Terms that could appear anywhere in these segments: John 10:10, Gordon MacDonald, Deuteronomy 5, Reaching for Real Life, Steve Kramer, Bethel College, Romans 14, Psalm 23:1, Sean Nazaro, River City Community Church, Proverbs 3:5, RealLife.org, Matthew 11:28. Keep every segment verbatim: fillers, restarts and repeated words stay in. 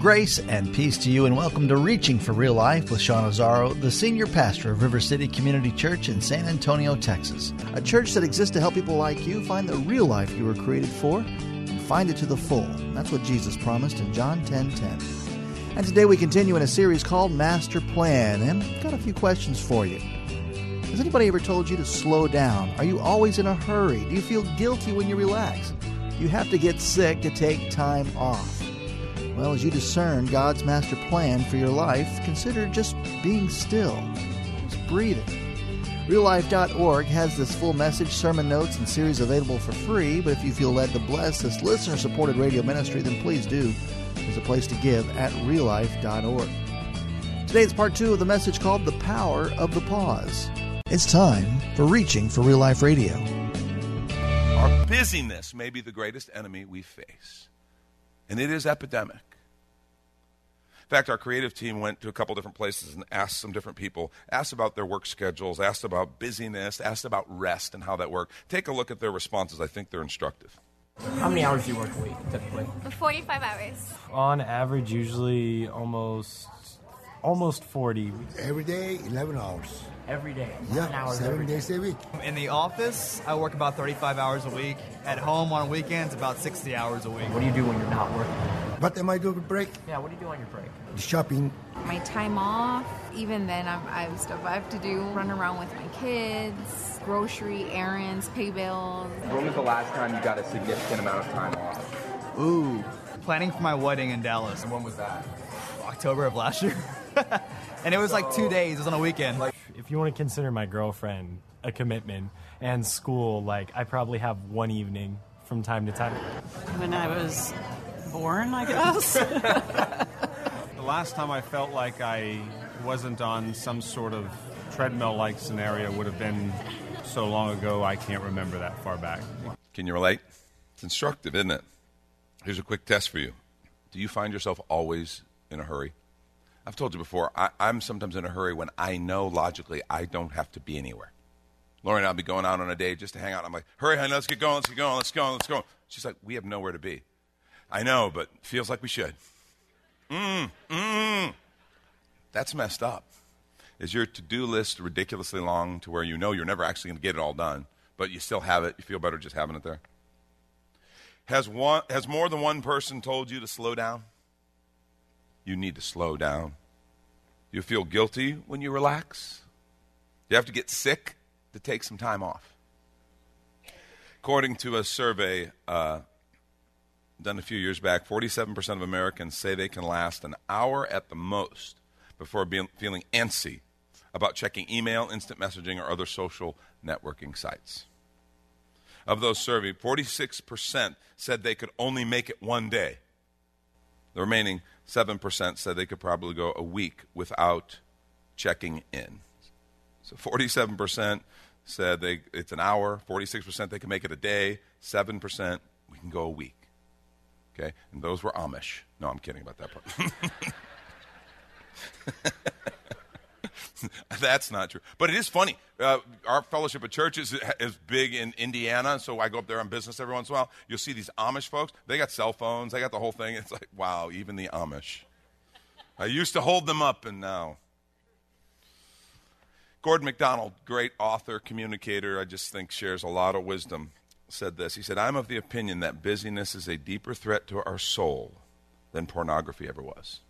Grace and peace to you, and welcome to Reaching for Real Life with Sean Nazaro, the senior pastor of River City Community Church in San Antonio, Texas, a church that exists to help people like you find the real life you were created for and find it to the full. That's what Jesus promised in John ten ten. And today we continue in a series called Master Plan, and I've got a few questions for you. Has anybody ever told you to slow down? Are you always in a hurry? Do you feel guilty when you relax? Do you have to get sick to take time off? Well, as you discern God's master plan for your life, consider just being still, just breathing. Real Life dot org has this full message, sermon notes, and series available for free, but if you feel led to bless this listener-supported radio ministry, then please do. There's a place to give at Real Life dot org. Today is part two of the message called The Power of the Pause. It's time for Reaching for Real Life Radio. Our busyness may be the greatest enemy we face. And it is epidemic. In fact, our creative team went to a couple different places and asked some different people, asked about their work schedules, asked about busyness, asked about rest and how that worked. Take a look at their responses. I think they're instructive. How many hours do you work a week, typically? forty-five hours. On average, usually almost almost forty. Every day, eleven hours. Every day? Yeah, hours seven every days day. a week. In the office, I work about thirty-five hours a week. At home on weekends, about sixty hours a week. What do you do when you're not working? What am I doing on break? Yeah, what do you do on your break? Shopping. My time off, even then, I'm, I have stuff I have to do. Run around with my kids, grocery, errands, pay bills. When was the last time you got a significant amount of time off? Ooh. Planning for my wedding in Dallas. And when was that? October of last year. And it was so, like two days. It was on a weekend. Like, if you want to consider my girlfriend a commitment and school, like, I probably have one evening from time to time. When I was born, I guess. The last time I felt like I wasn't on some sort of treadmill-like scenario would have been so long ago, I can't remember that far back. Can you relate? It's instructive, isn't it? Here's a quick test for you. Do you find yourself always in a hurry? I've told you before, I, I'm sometimes in a hurry when I know logically I don't have to be anywhere. Lori and I'll be going out on a day just to hang out. I'm like, hurry, honey, let's get going, let's get going, let's go, let's go. She's like, we have nowhere to be. I know, but feels like we should. Mm, mm. That's messed up. Is your to-do list ridiculously long to where you know you're never actually going to get it all done, but you still have it, you feel better just having it there? Has one, has more than one person told you to slow down? You need to slow down. You feel guilty when you relax. You have to get sick to take some time off. According to a survey uh, done a few years back, forty-seven percent of Americans say they can last an hour at the most before being, feeling antsy about checking email, instant messaging, or other social networking sites. Of those surveyed, forty-six percent said they could only make it one day. The remaining seven percent said they could probably go a week without checking in. So forty-seven percent said they it's an hour, forty-six percent they can make it a day, seven percent we can go a week. Okay? And those were Amish. No, I'm kidding about that part. That's not true. But it is funny. Uh, our fellowship of churches is, is big in Indiana, so I go up there on business every once in a while. You'll see these Amish folks. They got cell phones. They got the whole thing. It's like, wow, even the Amish. I used to hold them up, and now. Gordon MacDonald, great author, communicator, I just think shares a lot of wisdom, said this. He said, I'm of the opinion that busyness is a deeper threat to our soul than pornography ever was.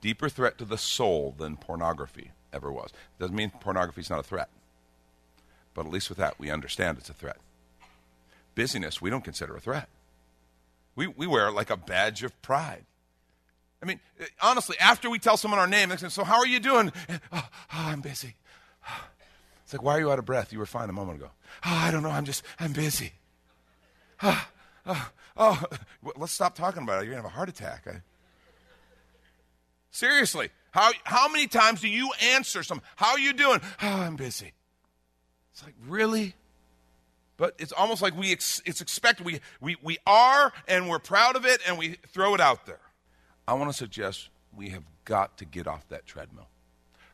Deeper threat to the soul than pornography ever was. Doesn't mean pornography is not a threat. But at least with that, we understand it's a threat. Busyness, we don't consider a threat. We we wear it like a badge of pride. I mean, honestly, after we tell someone our name, they say, so how are you doing? And, oh, oh, I'm busy. It's like, why are you out of breath? You were fine a moment ago. Oh, I don't know. I'm just, I'm busy. Oh, oh, oh, let's stop talking about it. You're going to have a heart attack. I... Seriously, how how many times do you answer some, how are you doing? Oh, I'm busy. It's like, really? But it's almost like we ex- it's expected. We, we, we are, and we're proud of it, and we throw it out there. I want to suggest we have got to get off that treadmill.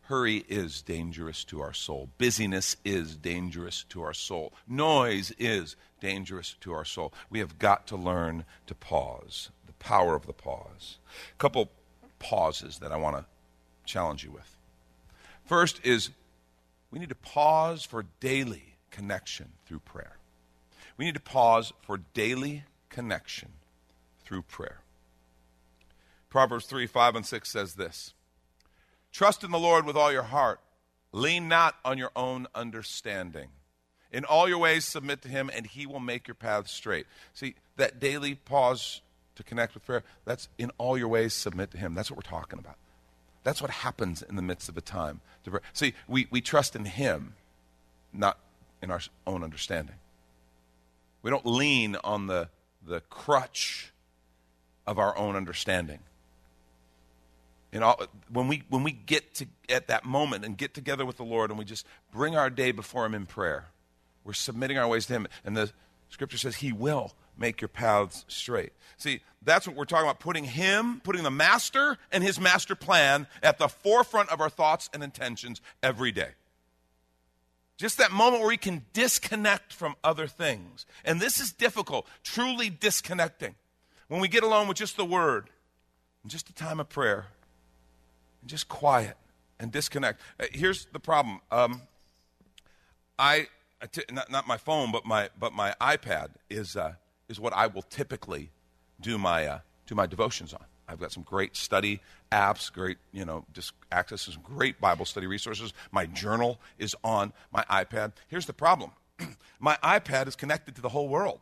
Hurry is dangerous to our soul. Busyness is dangerous to our soul. Noise is dangerous to our soul. We have got to learn to pause, the power of the pause. A couple pauses that I want to challenge you with. First is we need to pause for daily connection through prayer. We need to pause for daily connection through prayer. Proverbs three, five, and six says this. Trust in the Lord with all your heart. Lean not on your own understanding. In all your ways submit to him, and he will make your path straight. See, that daily pause to connect with prayer, that's in all your ways submit to him. That's what we're talking about. That's what happens in the midst of a time to pray. See, we, we trust in him, not in our own understanding. We don't lean on the, the crutch of our own understanding. And all, when we when we get to at that moment and get together with the Lord and we just bring our day before him in prayer, we're submitting our ways to him. And the scripture says he will make your paths straight. See, that's what we're talking about, putting him, putting the master and his master plan at the forefront of our thoughts and intentions every day. Just that moment where we can disconnect from other things. And this is difficult, truly disconnecting. When we get alone with just the word and just a time of prayer, just quiet and disconnect. Here's the problem. Um, I t- not, not my phone, but my but my iPad is uh, is what I will typically do my uh, do my devotions on. I've got some great study apps, great you know just access to some great Bible study resources. My journal is on my iPad. Here's the problem. My iPad is connected to the whole world.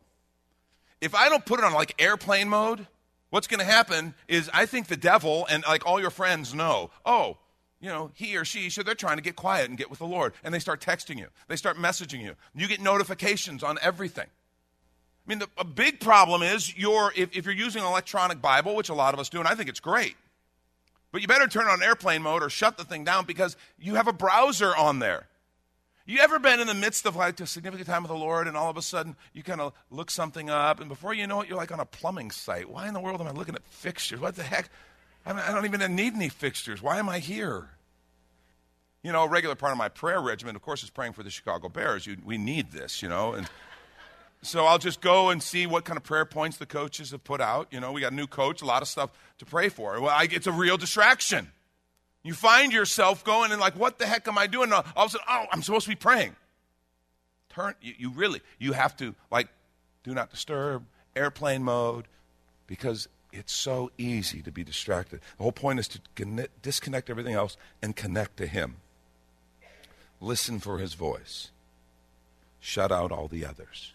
If I don't put it on like airplane mode, what's going to happen is I think the devil and like all your friends know, oh, you know, he or she, so they're trying to get quiet and get with the Lord. And they start texting you. They start messaging you. You get notifications on everything. I mean, the, a big problem is you're, if, if you're using an electronic Bible, which a lot of us do, and I think it's great, but you better turn on airplane mode or shut the thing down because you have a browser on there. You ever been in the midst of like a significant time with the Lord and all of a sudden you kind of look something up and before you know it, you're like on a plumbing site. Why in the world am I looking at fixtures? What the heck? I don't even need any fixtures. Why am I here? You know, a regular part of my prayer regimen, of course, is praying for the Chicago Bears. You, we need this, you know. And so I'll just go and see what kind of prayer points the coaches have put out. You know, we got a new coach, a lot of stuff to pray for. Well, I, it's a real distraction. You find yourself going and like, what the heck am I doing? All of a sudden, oh, I'm supposed to be praying. Turn, you, you really, you have to like, do not disturb, airplane mode, because it's so easy to be distracted. The whole point is to connect, disconnect everything else and connect to him. Listen for his voice. Shut out all the others.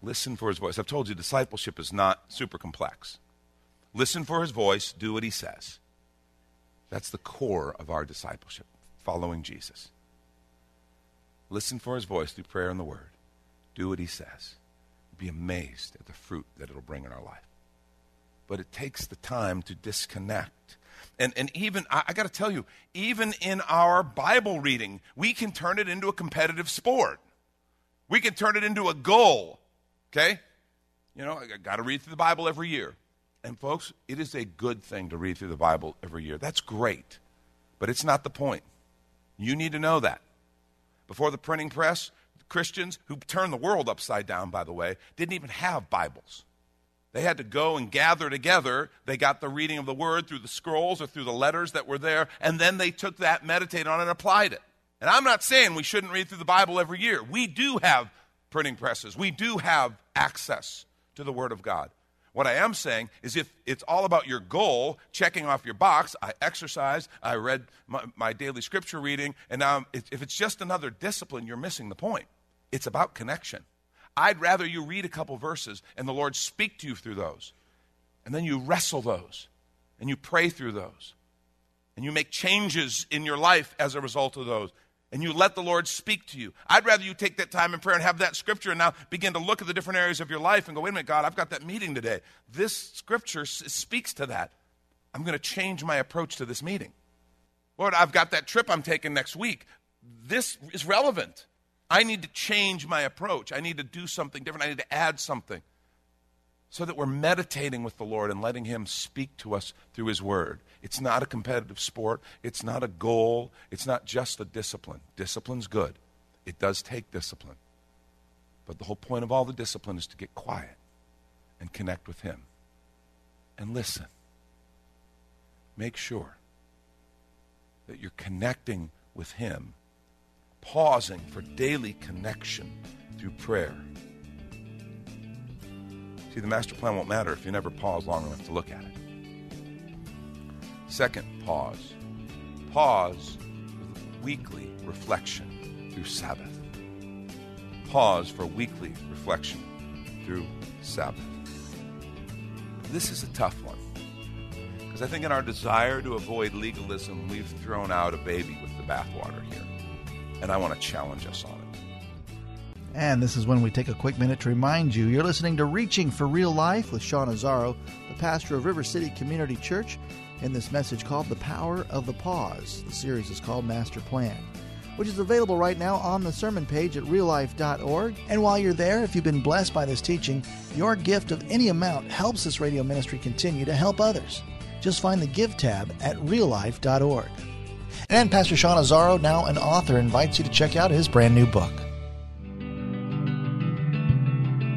Listen for his voice. I've told you discipleship is not super complex. Listen for his voice, do what he says. That's the core of our discipleship, following Jesus. Listen for his voice through prayer and the word. Do what he says. Be amazed at the fruit that it'll bring in our life. But it takes the time to disconnect. And, and even, I, I got to tell you, even in our Bible reading, we can turn it into a competitive sport. We can turn it into a goal, okay? You know, I got to read through the Bible every year. And folks, it is a good thing to read through the Bible every year. That's great, but it's not the point. You need to know that. Before the printing press, Christians who turned the world upside down, by the way, didn't even have Bibles. They had to go and gather together. They got the reading of the word through the scrolls or through the letters that were there, and then they took that, meditated on it, and applied it. And I'm not saying we shouldn't read through the Bible every year. We do have printing presses. We do have access to the Word of God. What I am saying is if it's all about your goal, checking off your box, I exercised, I read my, my daily scripture reading, and now if it's just another discipline, you're missing the point. It's about connection. I'd rather you read a couple verses and the Lord speak to you through those, and then you wrestle those, and you pray through those, and you make changes in your life as a result of those, and you let the Lord speak to you. I'd rather you take that time in prayer and have that scripture and now begin to look at the different areas of your life and go, wait a minute, God, I've got that meeting today. This scripture s- speaks to that. I'm going to change my approach to this meeting. Lord, I've got that trip I'm taking next week. This is relevant. I need to change my approach. I need to do something different. I need to add something so that we're meditating with the Lord and letting him speak to us through his word. It's not a competitive sport. It's not a goal. It's not just a discipline. Discipline's good. It does take discipline. But the whole point of all the discipline is to get quiet and connect with him and listen. Make sure that you're connecting with him, pausing for daily connection through prayer. See, the master plan won't matter if you never pause long enough to look at it. Second, pause. Pause with weekly reflection through Sabbath. Pause for weekly reflection through Sabbath. This is a tough one, because I think in our desire to avoid legalism, we've thrown out a baby with the bathwater here. And I want to challenge us on it. And this is when we take a quick minute to remind you, you're listening to Reaching for Real Life with Sean Nazaro, the pastor of River City Community Church, in this message called The Power of the Pause. The series is called Master Plan, which is available right now on the sermon page at real life dot org. And while you're there, if you've been blessed by this teaching, your gift of any amount helps this radio ministry continue to help others. Just find the Give tab at real life dot org. And Pastor Sean Nazaro, now an author, invites you to check out his brand new book.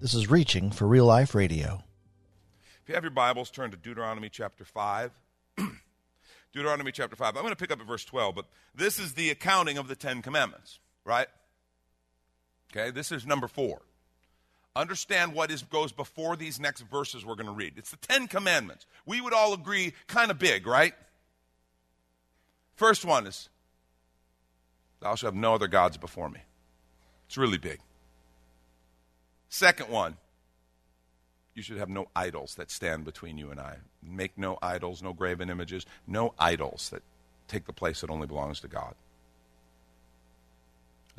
This is Reaching for Real Life Radio. If you have your Bibles, turn to Deuteronomy chapter five. Deuteronomy chapter five. I'm going to pick up at verse twelve, but this is the accounting of the Ten Commandments, right? Okay, this is number four. Understand what is goes before these next verses we're going to read. It's the Ten Commandments. We would all agree, kind of big, right? First one is, thou shalt have no other gods before me. It's really big. Second one, you should have no idols that stand between you and I. Make no idols, no graven images, no idols that take the place that only belongs to God.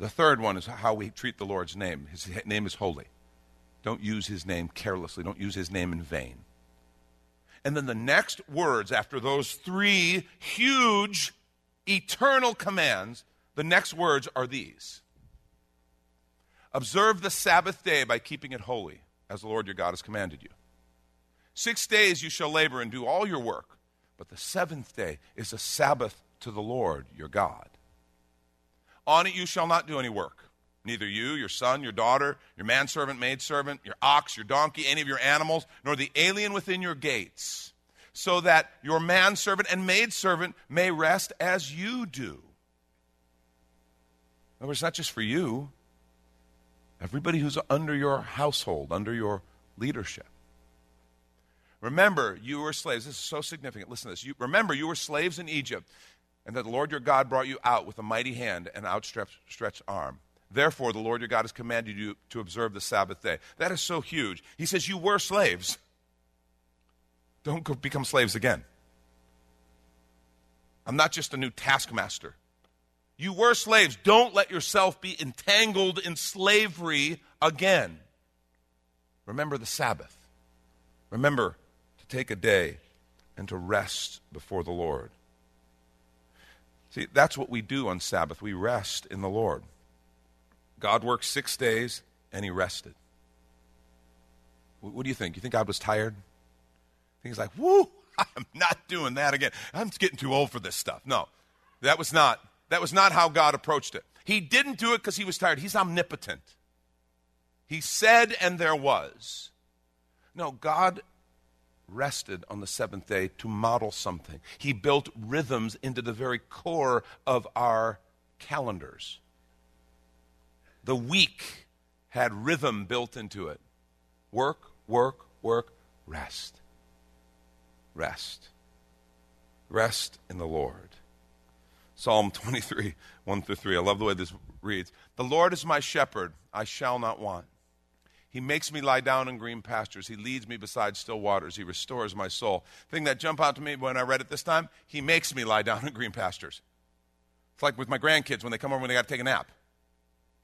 The third one is how we treat the Lord's name. His name is holy. Don't use his name carelessly. Don't use his name in vain. And then the next words after those three huge eternal commands, the next words are these. Observe the Sabbath day by keeping it holy, as the Lord your God has commanded you. Six days you shall labor and do all your work, but the seventh day is a Sabbath to the Lord your God. On it you shall not do any work, neither you, your son, your daughter, your manservant, maidservant, your ox, your donkey, any of your animals, nor the alien within your gates, so that your manservant and maidservant may rest as you do. In other words, not just for you. Everybody who's under your household, under your leadership. Remember, you were slaves. This is so significant. Listen to this. You, remember, you were slaves in Egypt, and that the Lord your God brought you out with a mighty hand and outstretched arm. Therefore, the Lord your God has commanded you to observe the Sabbath day. That is so huge. He says you were slaves. Don't go become slaves again. I'm not just a new taskmaster. You were slaves. Don't let yourself be entangled in slavery again. Remember the Sabbath. Remember to take a day and to rest before the Lord. See, that's what we do on Sabbath. We rest in the Lord. God worked six days and he rested. What do you think? You think God was tired? I think he's like, whoo, I'm not doing that again. I'm getting too old for this stuff. No, that was not, that was not how God approached it. He didn't do it because he was tired. He's omnipotent. He said, and there was. No, God rested on the seventh day to model something. He built rhythms into the very core of our calendars. The week had rhythm built into it. Work, work, work, rest. Rest. Rest in the Lord. Psalm twenty-three, one through three. I love the way this reads. The Lord is my shepherd, I shall not want. He makes me lie down in green pastures. He leads me beside still waters. He restores my soul. The thing that jumped out to me when I read it this time, he makes me lie down in green pastures. It's like with my grandkids when they come over when they got to take a nap.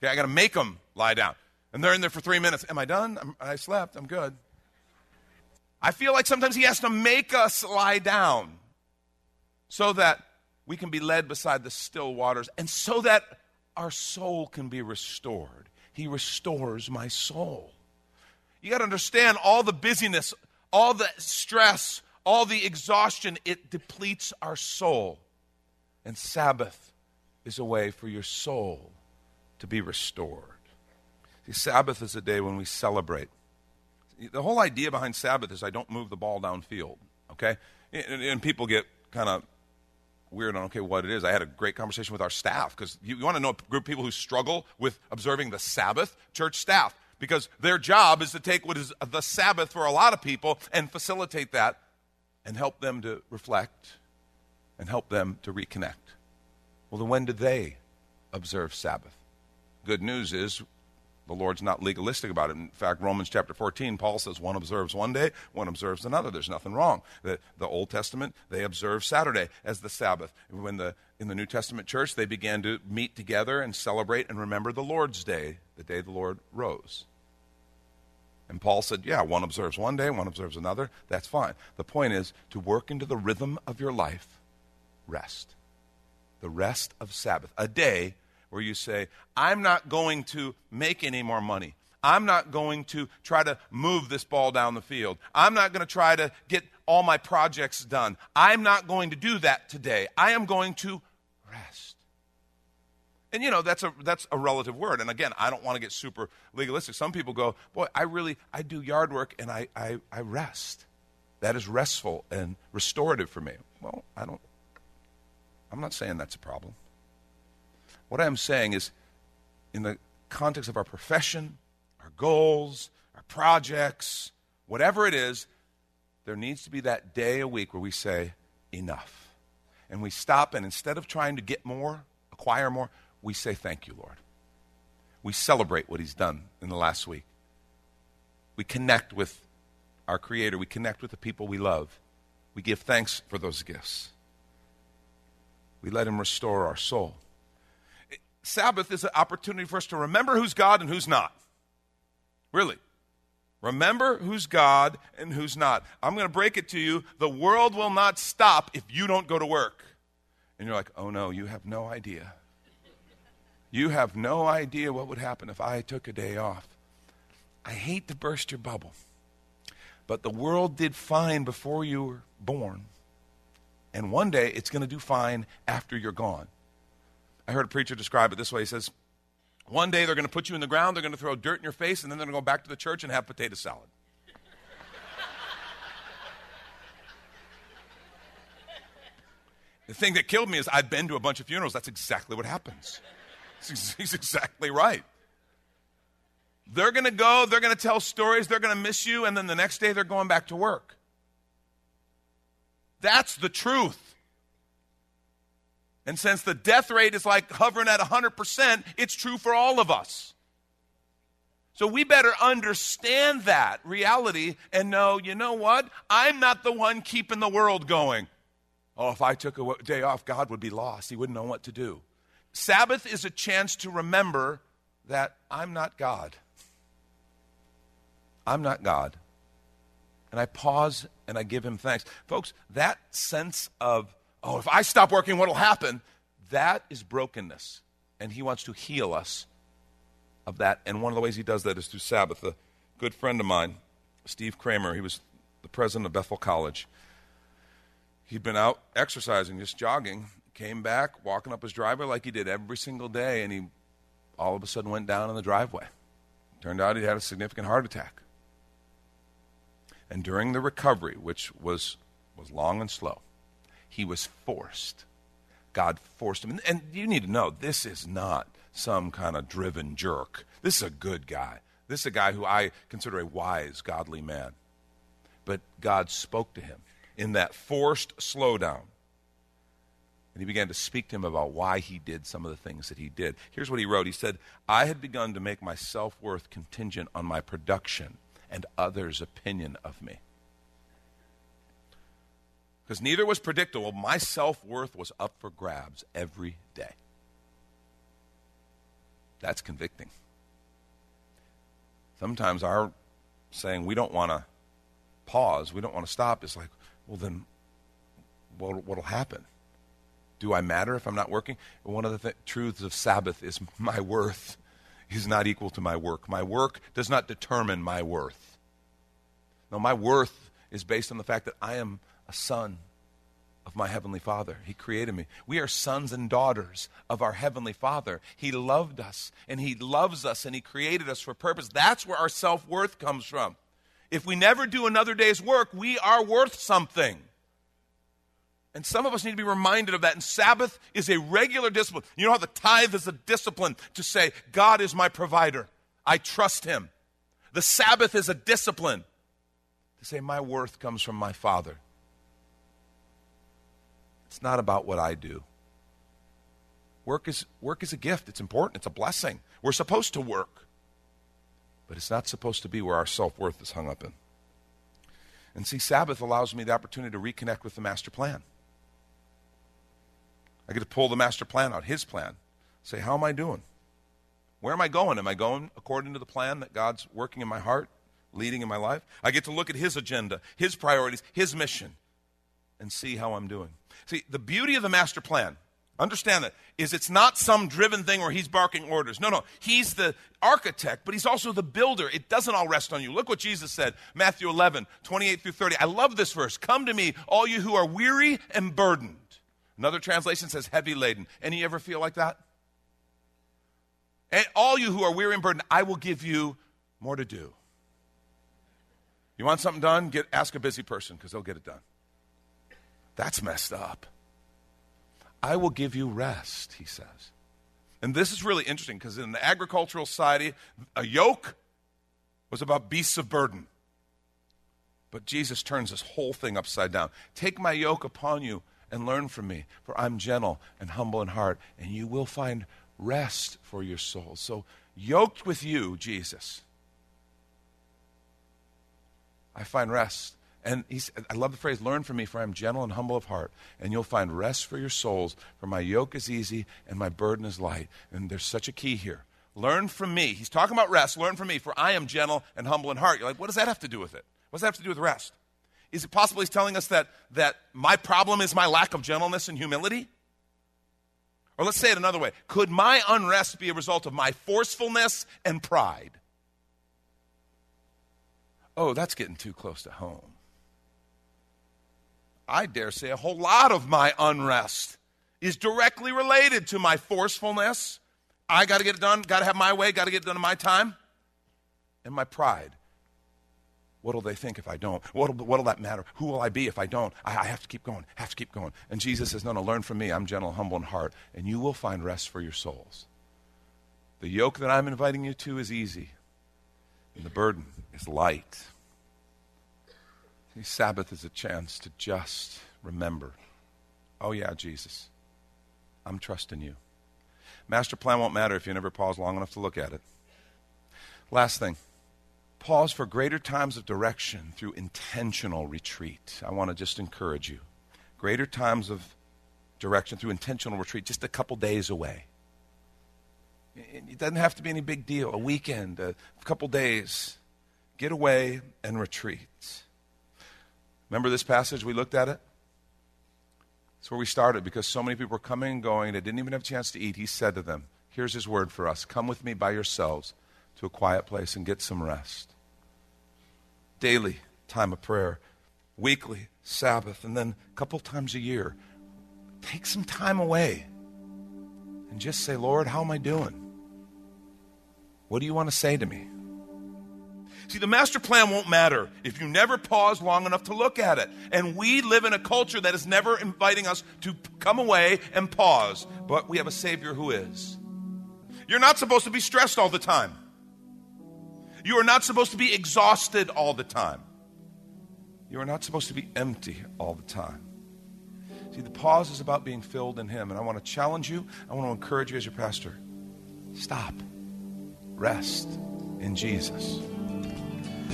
Okay, I got to make them lie down. And they're in there for three minutes. Am I done? I'm, I slept. I'm good. I feel like sometimes he has to make us lie down so that we can be led beside the still waters and so that our soul can be restored. He restores my soul. You got to understand all the busyness, all the stress, all the exhaustion, it depletes our soul. And Sabbath is a way for your soul to be restored. See, Sabbath is a day when we celebrate. The whole idea behind Sabbath is I don't move the ball downfield, okay? And, and people get kind of weird on, okay, what it is. I had a great conversation with our staff because you, you want to know a group of people who struggle with observing the Sabbath? Church staff. Because their job is to take what is the Sabbath for a lot of people and facilitate that and help them to reflect and help them to reconnect. Well, then when do they observe Sabbath? Good news is the Lord's not legalistic about it. In fact, Romans chapter fourteen, Paul says one observes one day, one observes another. There's nothing wrong. The, the Old Testament, they observe Saturday as the Sabbath. When the in the New Testament church, they began to meet together and celebrate and remember the Lord's day, the day the Lord rose. And Paul said, yeah, one observes one day, one observes another. That's fine. The point is to work into the rhythm of your life, rest. The rest of Sabbath. A day where you say, I'm not going to make any more money. I'm not going to try to move this ball down the field. I'm not going to try to get all my projects done. I'm not going to do that today. I am going to rest. And, you know, that's a that's a relative word. And, again, I don't want to get super legalistic. Some people go, boy, I really, I do yard work and I, I, I rest. That is restful and restorative for me. Well, I don't, I'm not saying that's a problem. What I am saying is, in the context of our profession, our goals, our projects, whatever it is, there needs to be that day a week where we say, enough. And we stop, and instead of trying to get more, acquire more, we say, thank you, Lord. We celebrate what he's done in the last week. We connect with our Creator. We connect with the people we love. We give thanks for those gifts. We let him restore our soul. Sabbath is an opportunity for us to remember who's God and who's not. Really. Remember who's God and who's not. I'm going to break it to you. The world will not stop if you don't go to work. And you're like, oh no, you have no idea. You have no idea what would happen if I took a day off. I hate to burst your bubble, but the world did fine before you were born. And one day it's going to do fine after you're gone. I heard a preacher describe it this way. He says, one day they're going to put you in the ground, they're going to throw dirt in your face, and then they're going to go back to the church and have potato salad. The thing that killed me is I've been to a bunch of funerals. That's exactly what happens. He's exactly right. They're going to go, they're going to tell stories, they're going to miss you, and then the next day they're going back to work. That's the truth. And since the death rate is like hovering at one hundred percent, it's true for all of us. So we better understand that reality and know, you know what? I'm not the one keeping the world going. Oh, if I took a day off, God would be lost. He wouldn't know what to do. Sabbath is a chance to remember that I'm not God. I'm not God. And I pause and I give him thanks. Folks, that sense of, oh, if I stop working, what will happen? That is brokenness. And he wants to heal us of that. And one of the ways he does that is through Sabbath. A good friend of mine, Steve Kramer, he was the president of Bethel College. He'd been out exercising, just jogging, came back, walking up his driveway like he did every single day, and he all of a sudden went down in the driveway. Turned out he had a significant heart attack. And during the recovery, which was, was long and slow, he was forced. God forced him. And, and you need to know, this is not some kind of driven jerk. This is a good guy. This is a guy who I consider a wise, godly man. But God spoke to him in that forced slowdown. And he began to speak to him about why he did some of the things that he did. Here's what he wrote. He said, I had begun to make my self-worth contingent on my production and others' opinion of me. Because neither was predictable, my self-worth was up for grabs every day. That's convicting. Sometimes our saying we don't want to pause, we don't want to stop, is like, well then, what will happen? Do I matter if I'm not working? One of the th- truths of Sabbath is my worth is not equal to my work. My work does not determine my worth. No, my worth is based on the fact that I am a son of my Heavenly Father. He created me. We are sons and daughters of our Heavenly Father. He loved us, and He loves us, and He created us for purpose. That's where our self-worth comes from. If we never do another day's work, we are worth something. And some of us need to be reminded of that. And Sabbath is a regular discipline. You know how the tithe is a discipline to say, God is my provider. I trust Him. The Sabbath is a discipline to say, my worth comes from my Father. It's not about what I do. Work is, work is a gift. It's important. It's a blessing. We're supposed to work. But it's not supposed to be where our self-worth is hung up in. And see, Sabbath allows me the opportunity to reconnect with the master plan. I get to pull the master plan out, His plan. Say, how am I doing? Where am I going? Am I going according to the plan that God's working in my heart, leading in my life? I get to look at His agenda, His priorities, His mission, and see how I'm doing. See, the beauty of the master plan, understand that, is it's not some driven thing where He's barking orders. No, no, He's the architect, but He's also the builder. It doesn't all rest on you. Look what Jesus said, Matthew eleven, twenty-eight through thirty. I love this verse. Come to me, all you who are weary and burdened. Another translation says heavy laden. Any ever feel like that? And all you who are weary and burdened, I will give you more to do. You want something done? Get, ask a busy person because they'll get it done. That's messed up. I will give you rest, He says. And this is really interesting because in the agricultural society, a yoke was about beasts of burden. But Jesus turns this whole thing upside down. Take my yoke upon you and learn from me, for I'm gentle and humble in heart, and you will find rest for your souls. So yoked with you, Jesus, I find rest. And he's, I love the phrase, learn from me, for I am gentle and humble of heart, and you'll find rest for your souls, for my yoke is easy and my burden is light. And there's such a key here. Learn from me. He's talking about rest. Learn from me, for I am gentle and humble in heart. You're like, what does that have to do with it? What does that have to do with rest? Is it possible He's telling us that, that my problem is my lack of gentleness and humility? Or let's say it another way. Could my unrest be a result of my forcefulness and pride? Oh, that's getting too close to home. I dare say a whole lot of my unrest is directly related to my forcefulness. I got to get it done, got to have my way, got to get it done in my time. And my pride. What'll they think if I don't? What'll, what'll that matter? Who will I be if I don't? I, I have to keep going, have to keep going. And Jesus says, no, no, learn from me. I'm gentle, humble in heart, and you will find rest for your souls. The yoke that I'm inviting you to is easy, and the burden is light. See, Sabbath is a chance to just remember, oh yeah, Jesus, I'm trusting you. Master plan won't matter if you never pause long enough to look at it. Last thing, pause for greater times of direction through intentional retreat. I want to just encourage you. Greater times of direction through intentional retreat, just a couple days away. It doesn't have to be any big deal, a weekend, a couple days. Get away and retreat. Remember this passage? We looked at it. It's where we started because so many people were coming and going. They didn't even have a chance to eat. He said to them, here's His word for us. Come with me by yourselves to a quiet place and get some rest. Daily time of prayer, weekly Sabbath, and then a couple times a year, take some time away and just say, Lord, how am I doing? What do you want to say to me? See, the master plan won't matter if you never pause long enough to look at it. And we live in a culture that is never inviting us to come away and pause. But we have a Savior who is. You're not supposed to be stressed all the time. You are not supposed to be exhausted all the time. You are not supposed to be empty all the time. See, the pause is about being filled in Him. And I want to challenge you. I want to encourage you as your pastor. Stop. Rest in Jesus.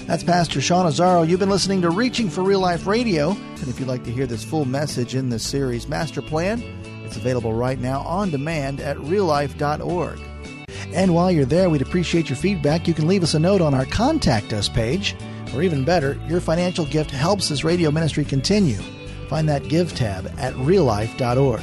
That's Pastor Sean Nazaro. You've been listening to Reaching for Real Life Radio. And if you'd like to hear this full message in this series, Master Plan, it's available right now on demand at real life dot org. And while you're there, we'd appreciate your feedback. You can leave us a note on our Contact Us page. Or even better, your financial gift helps this radio ministry continue. Find that Give tab at real life dot org.